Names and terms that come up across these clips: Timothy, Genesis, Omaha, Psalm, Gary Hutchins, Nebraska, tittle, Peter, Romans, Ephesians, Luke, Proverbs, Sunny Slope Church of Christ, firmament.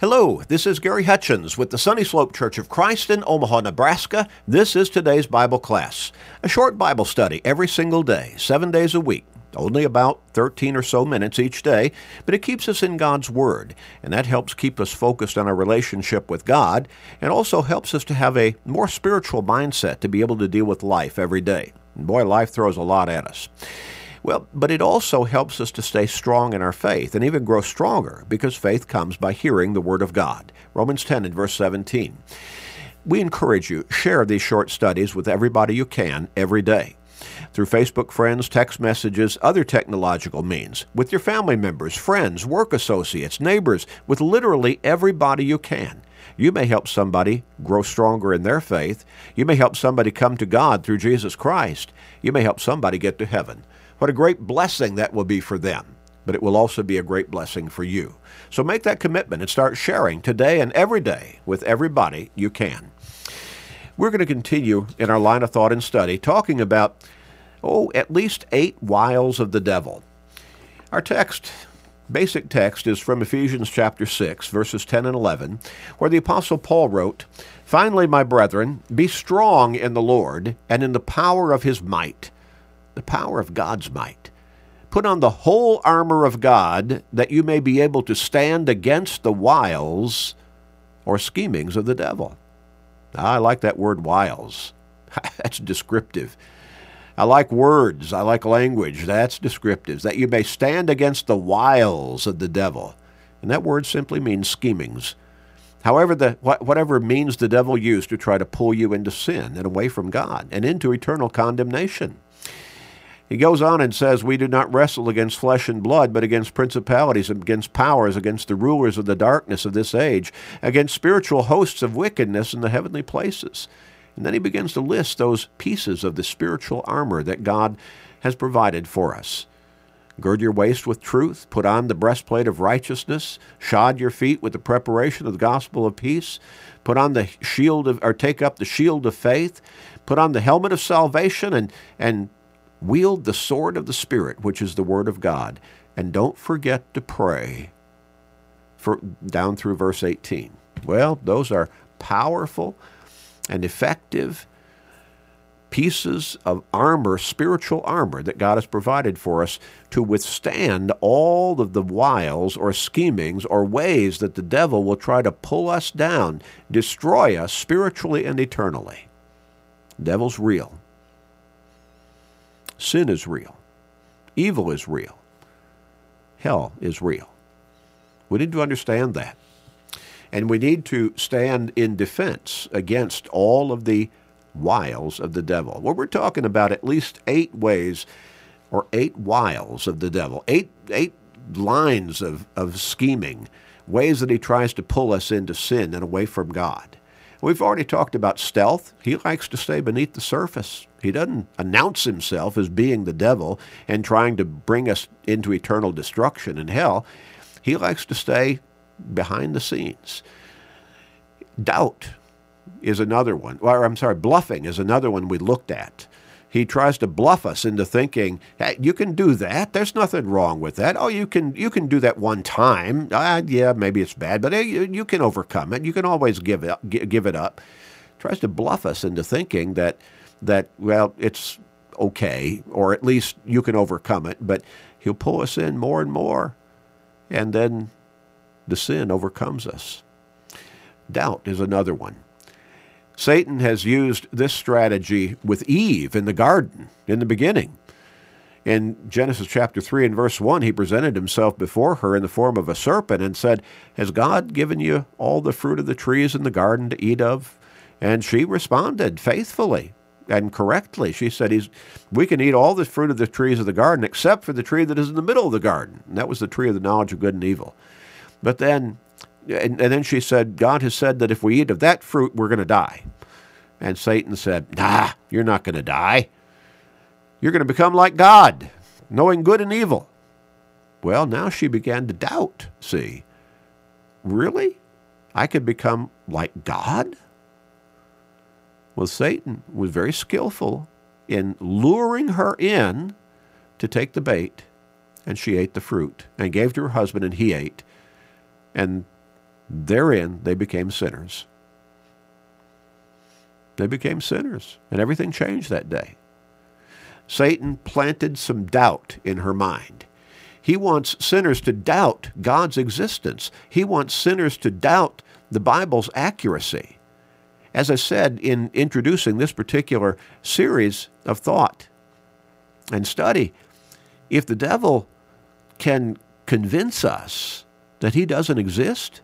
Hello, this is Gary Hutchins with the Sunny Slope Church of Christ in Omaha, Nebraska. This is today's Bible class, a short Bible study every single day, 7 days a week, only about 13 or so minutes each day, but it keeps us in God's Word, and that helps keep us focused on our relationship with God and also helps us to have a more spiritual mindset to be able to deal with life every day. And boy, life throws a lot at us. Well, but it also helps us to stay strong in our faith and even grow stronger because faith comes by hearing the Word of God. Romans 10 and verse 17. We encourage you, share these short studies with everybody you can every day. Through Facebook friends, text messages, other technological means, with your family members, friends, work associates, neighbors, with literally everybody you can. You may help somebody grow stronger in their faith. You may help somebody come to God through Jesus Christ. You may help somebody get to heaven. What a great blessing that will be for them, but it will also be a great blessing for you. So make that commitment and start sharing today and every day with everybody you can. We're going to continue in our line of thought and study talking about, at least 8 wiles of the devil. Our text, basic text, is from Ephesians chapter 6, verses 10 and 11, where the Apostle Paul wrote, "Finally, my brethren, be strong in the Lord and in the power of his might." The power of God's might. "Put on the whole armor of God that you may be able to stand against the wiles or schemings of the devil." Now, I like that word wiles. That's descriptive. I like words. I like language. That's descriptive. "That you may stand against the wiles of the devil." And that word simply means schemings. However, whatever means the devil used to try to pull you into sin and away from God and into eternal condemnation. He goes on and says, "We do not wrestle against flesh and blood, but against principalities, against powers, against the rulers of the darkness of this age, against spiritual hosts of wickedness in the heavenly places." And then he begins to list those pieces of the spiritual armor that God has provided for us. "Gird your waist with truth, put on the breastplate of righteousness, shod your feet with the preparation of the gospel of peace, put on the shield of, or take up the shield of faith, put on the helmet of salvation, and wield the sword of the Spirit, which is the Word of God, and don't forget to pray," down through verse 18. Well, those are powerful and effective pieces of armor, spiritual armor, that God has provided for us to withstand all of the wiles or schemings or ways that the devil will try to pull us down, destroy us spiritually and eternally. The devil's real. Sin is real. Evil is real. Hell is real. We need to understand that. And we need to stand in defense against all of the wiles of the devil. Well, we're talking about at least 8 ways or 8 wiles of the devil, eight lines of scheming, ways that he tries to pull us into sin and away from God. We've already talked about stealth. He likes to stay beneath the surface. He doesn't announce himself as being the devil and trying to bring us into eternal destruction and hell. He likes to stay behind the scenes. Doubt is another one. Or I'm sorry, bluffing is another one we looked at. He tries to bluff us into thinking, "Hey, you can do that. There's nothing wrong with that. Oh, you can do that one time. Yeah, maybe it's bad, but hey, you can overcome it. You can always give it up. Tries to bluff us into thinking that it's okay, or at least you can overcome it. But he'll pull us in more and more, and then the sin overcomes us. Doubt is another one. Satan has used this strategy with Eve in the garden in the beginning. In Genesis chapter 3 and verse 1, he presented himself before her in the form of a serpent and said, "Has God given you all the fruit of the trees in the garden to eat of?" And she responded faithfully and correctly. She said, "We can eat all the fruit of the trees of the garden except for the tree that is in the middle of the garden." And that was the tree of the knowledge of good and evil. But then And then she said, "God has said that if we eat of that fruit, we're going to die." And Satan said, "Nah, you're not going to die. You're going to become like God, knowing good and evil." Well, now she began to doubt, see. Really? I could become like God? Well, Satan was very skillful in luring her in to take the bait, and she ate the fruit and gave to her husband, and he ate. And Therein, they became sinners. They became sinners, and everything changed that day. Satan planted some doubt in her mind. He wants sinners to doubt God's existence. He wants sinners to doubt the Bible's accuracy. As I said in introducing this particular series of thought and study, if the devil can convince us that he doesn't exist,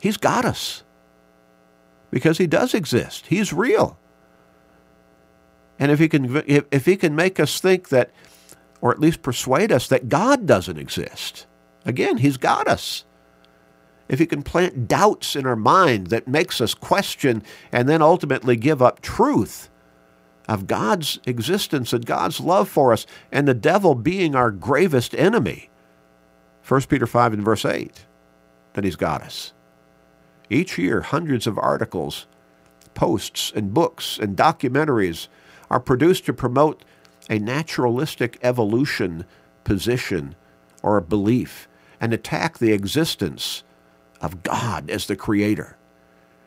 he's got us, because he does exist. He's real. And if he can make us think that, or at least persuade us that God doesn't exist, again, he's got us. If he can plant doubts in our mind that makes us question and then ultimately give up truth of God's existence and God's love for us and the devil being our gravest enemy, 1 Peter 5 and verse 8, then he's got us. Each year, hundreds of articles, posts, and books, and documentaries are produced to promote a naturalistic evolution position or a belief and attack the existence of God as the creator.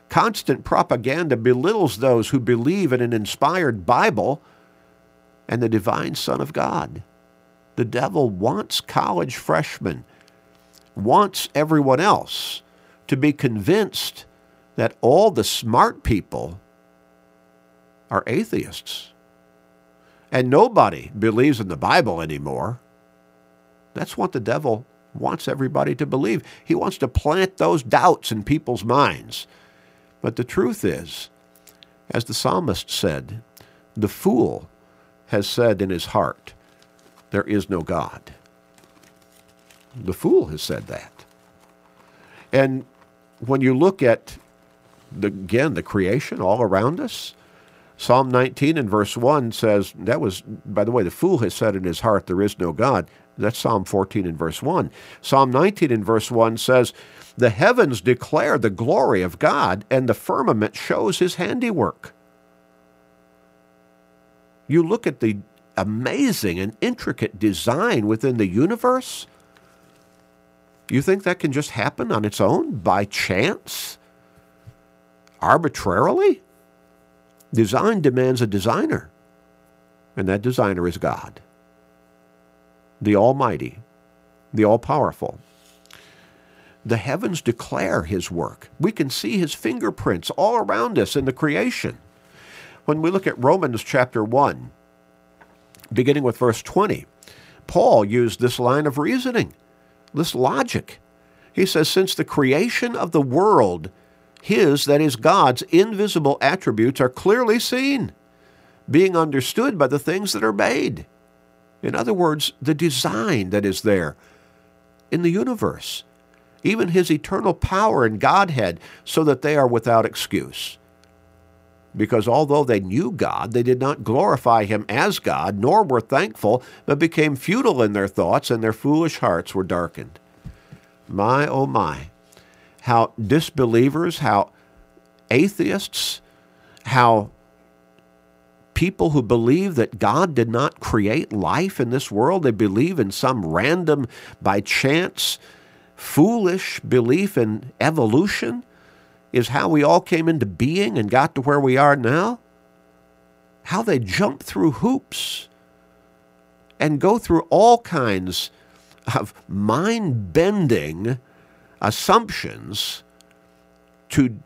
Constant propaganda belittles those who believe in an inspired Bible and the divine Son of God. The devil wants college freshmen, wants everyone else to be convinced that all the smart people are atheists and nobody believes in the Bible anymore. That's what the devil wants everybody to believe. He wants to plant those doubts in people's minds. But the truth is, as the psalmist said, the fool has said in his heart, there is no God. The fool has said that. And when you look at, the creation all around us, Psalm 19 and verse 1 says, that was, by the way, the fool has said in his heart, there is no God. That's Psalm 14 and verse 1. Psalm 19 and verse 1 says, the heavens declare the glory of God, and the firmament shows his handiwork. You look at the amazing and intricate design within the universe. You think that can just happen on its own, by chance, arbitrarily? Design demands a designer, and that designer is God, the Almighty, the All-Powerful. The heavens declare his work. We can see his fingerprints all around us in the creation. When we look at Romans chapter 1, beginning with verse 20, Paul used this line of reasoning, this logic. He says, since the creation of the world, his, that is God's, invisible attributes are clearly seen, being understood by the things that are made. In other words, the design that is there in the universe, even his eternal power and Godhead, so that they are without excuse. Because although they knew God, they did not glorify him as God, nor were thankful, but became futile in their thoughts, and their foolish hearts were darkened. My, oh my, how disbelievers, how atheists, how people who believe that God did not create life in this world, they believe in some random, by chance, foolish belief in evolution, is how we all came into being and got to where we are now. How they jump through hoops and go through all kinds of mind-bending assumptions to,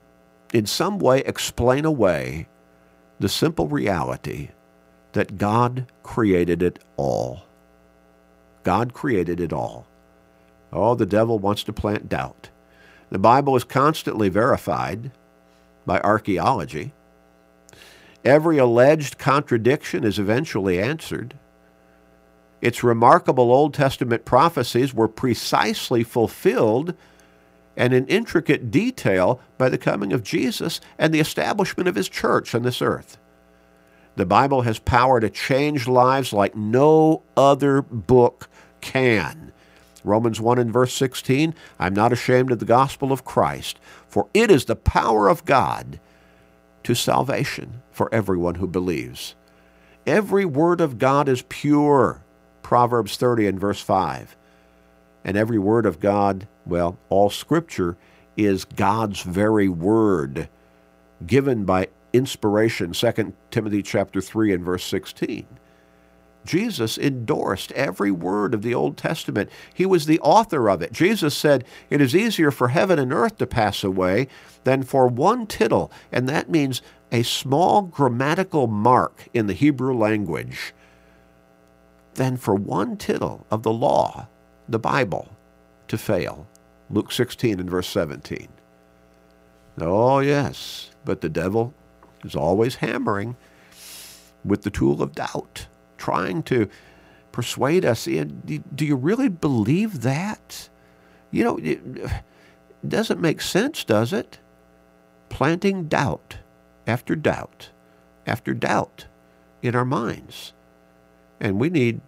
in some way, explain away the simple reality that God created it all. God created it all. Oh, the devil wants to plant doubt. The Bible is constantly verified by archaeology. Every alleged contradiction is eventually answered. Its remarkable Old Testament prophecies were precisely fulfilled and in intricate detail by the coming of Jesus and the establishment of his church on this earth. The Bible has power to change lives like no other book can. Romans 1 and verse 16, I'm not ashamed of the gospel of Christ, for it is the power of God to salvation for everyone who believes. Every word of God is pure, Proverbs 30 and verse 5. And every word of God, well, all scripture is God's very word given by inspiration, 2 Timothy chapter 3 and verse 16. Jesus endorsed every word of the Old Testament. He was the author of it. Jesus said, it is easier for heaven and earth to pass away than for one tittle, and that means a small grammatical mark in the Hebrew language, than for one tittle of the law, the Bible, to fail. Luke 16 and verse 17. Oh yes, but the devil is always hammering with the tool of doubt, trying to persuade us. Do you really believe that? You know, it doesn't make sense, does it? Planting doubt after doubt after doubt in our minds. And we need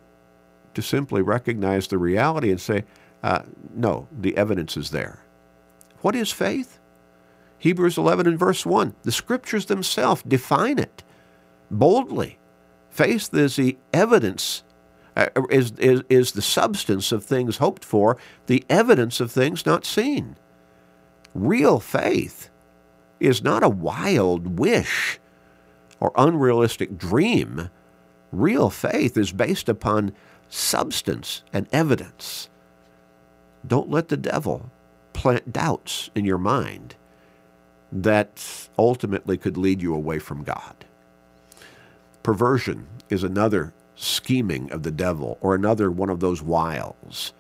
to simply recognize the reality and say, no, the evidence is there. What is faith? Hebrews 11 and verse 1. The scriptures themselves define it boldly. Faith is the evidence, is the substance of things hoped for, the evidence of things not seen. Real faith is not a wild wish or unrealistic dream. Real faith is based upon substance and evidence. Don't let the devil plant doubts in your mind that ultimately could lead you away from God. Perversion is another scheming of the devil, or another one of those wiles.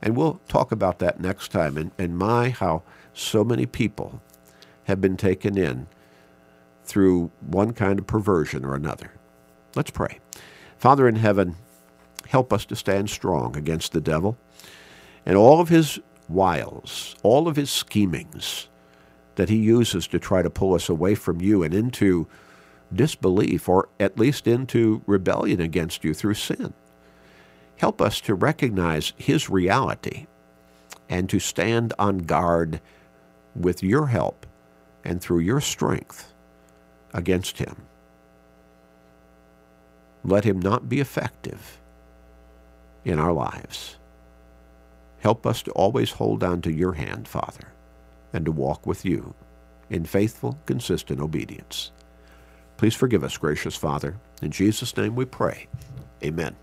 And we'll talk about that next time. And how so many people have been taken in through one kind of perversion or another. Let's pray. Father in heaven, help us to stand strong against the devil and all of his wiles, all of his schemings that he uses to try to pull us away from you and into disbelief, or at least into rebellion against you through sin. Help us to recognize his reality and to stand on guard with your help and through your strength against him. Let him not be effective in our lives. Help us to always hold on to your hand, Father, and to walk with you in faithful, consistent obedience. Please forgive us, gracious Father. In Jesus' name we pray. Amen.